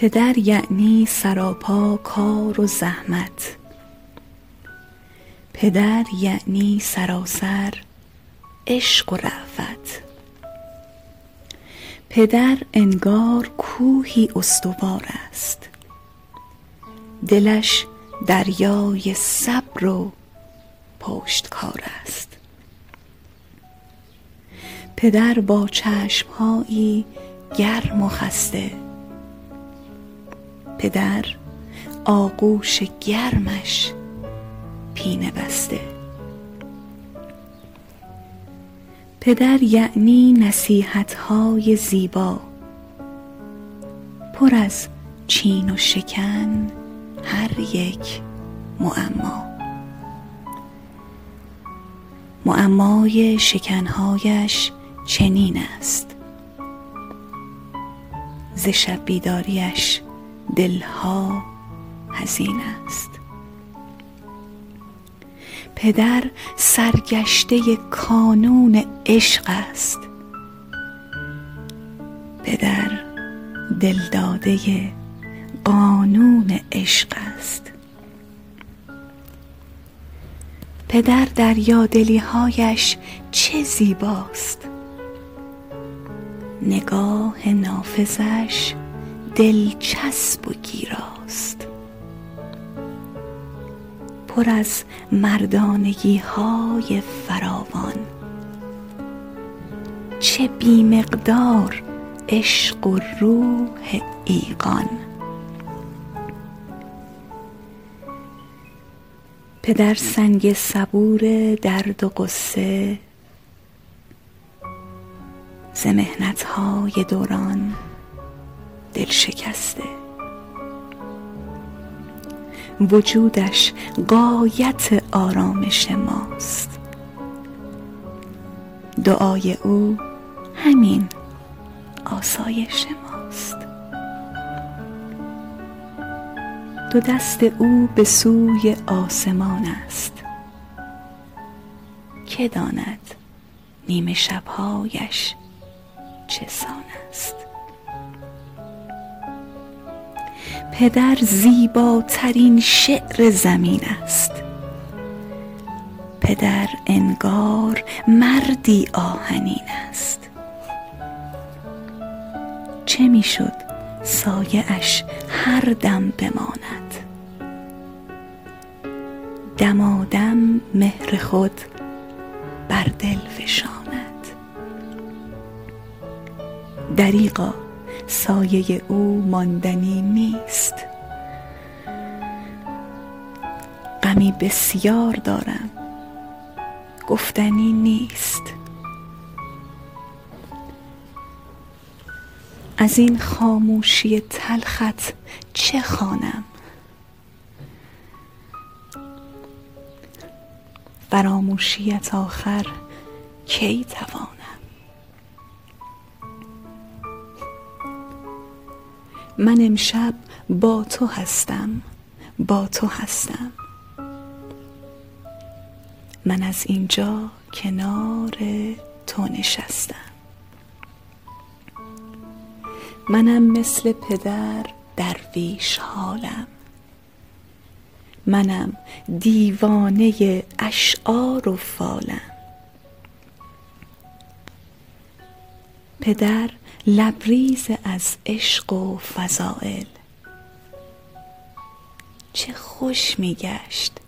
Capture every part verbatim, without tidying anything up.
پدر یعنی سراپا کار و زحمت. پدر یعنی سراسر عشق و رأفت. پدر انگار کوهی استوار است، دلش دریای صبر و پشتکار است. پدر با چشمهایی گرم و خسته، پدر آغوش گرمش پینه بسته. پدر یعنی نصیحت‌های زیبا، پر از چین و شکن هر یک معما. معمای شکنهایش چنین است، ز شب بیداریش دلها حزین است. پدر سرگشته کانون عشق است، پدر دلداده قانون عشق است. پدر در یادلی‌هایش چه زیباست، نگاه نافذش دلچسب و گیراست. پر از مردانگی های فراوان، چه بیمقدار عشق و روح ایقان. پدر سنگ صبور درد و قصه، ز محنت های دوران دل شکسته. وجودش غایت آرامش ماست، دعای او همین آسایش ماست. دو دست او به سوی آسمان است، که داند نیمه شبهایش چسان است. پدر زیباترین شعر زمین است، پدر انگار مردی آهنین است. چه میشد سایه اش هر دم بماند، دمادم مهر خود بر دل فشاند. دریغا سایه او ماندنی نیست، غمی بسیار دارم گفتنی نیست. از این خاموشی تلخت چه خوانم، فراموشیت آخر کی توانم. من امشب با تو هستم، با تو هستم. من از اینجا کنار تو نشستم. منم مثل پدر درویش حالم، منم دیوانه اشعار و فالم. پدر لبریز از عشق و فضائل، چه خوش میگشت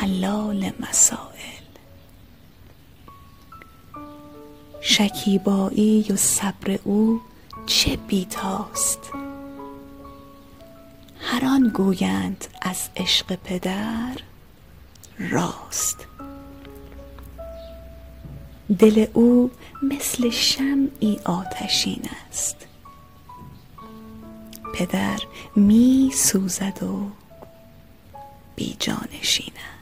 حلال مسائل. شکیبایی و صبر او چه بیتاست، هر آن گویند از عشق پدر راست. دل او مثل شمعی آتشین است، پدر می سوزد و بیجانشین است.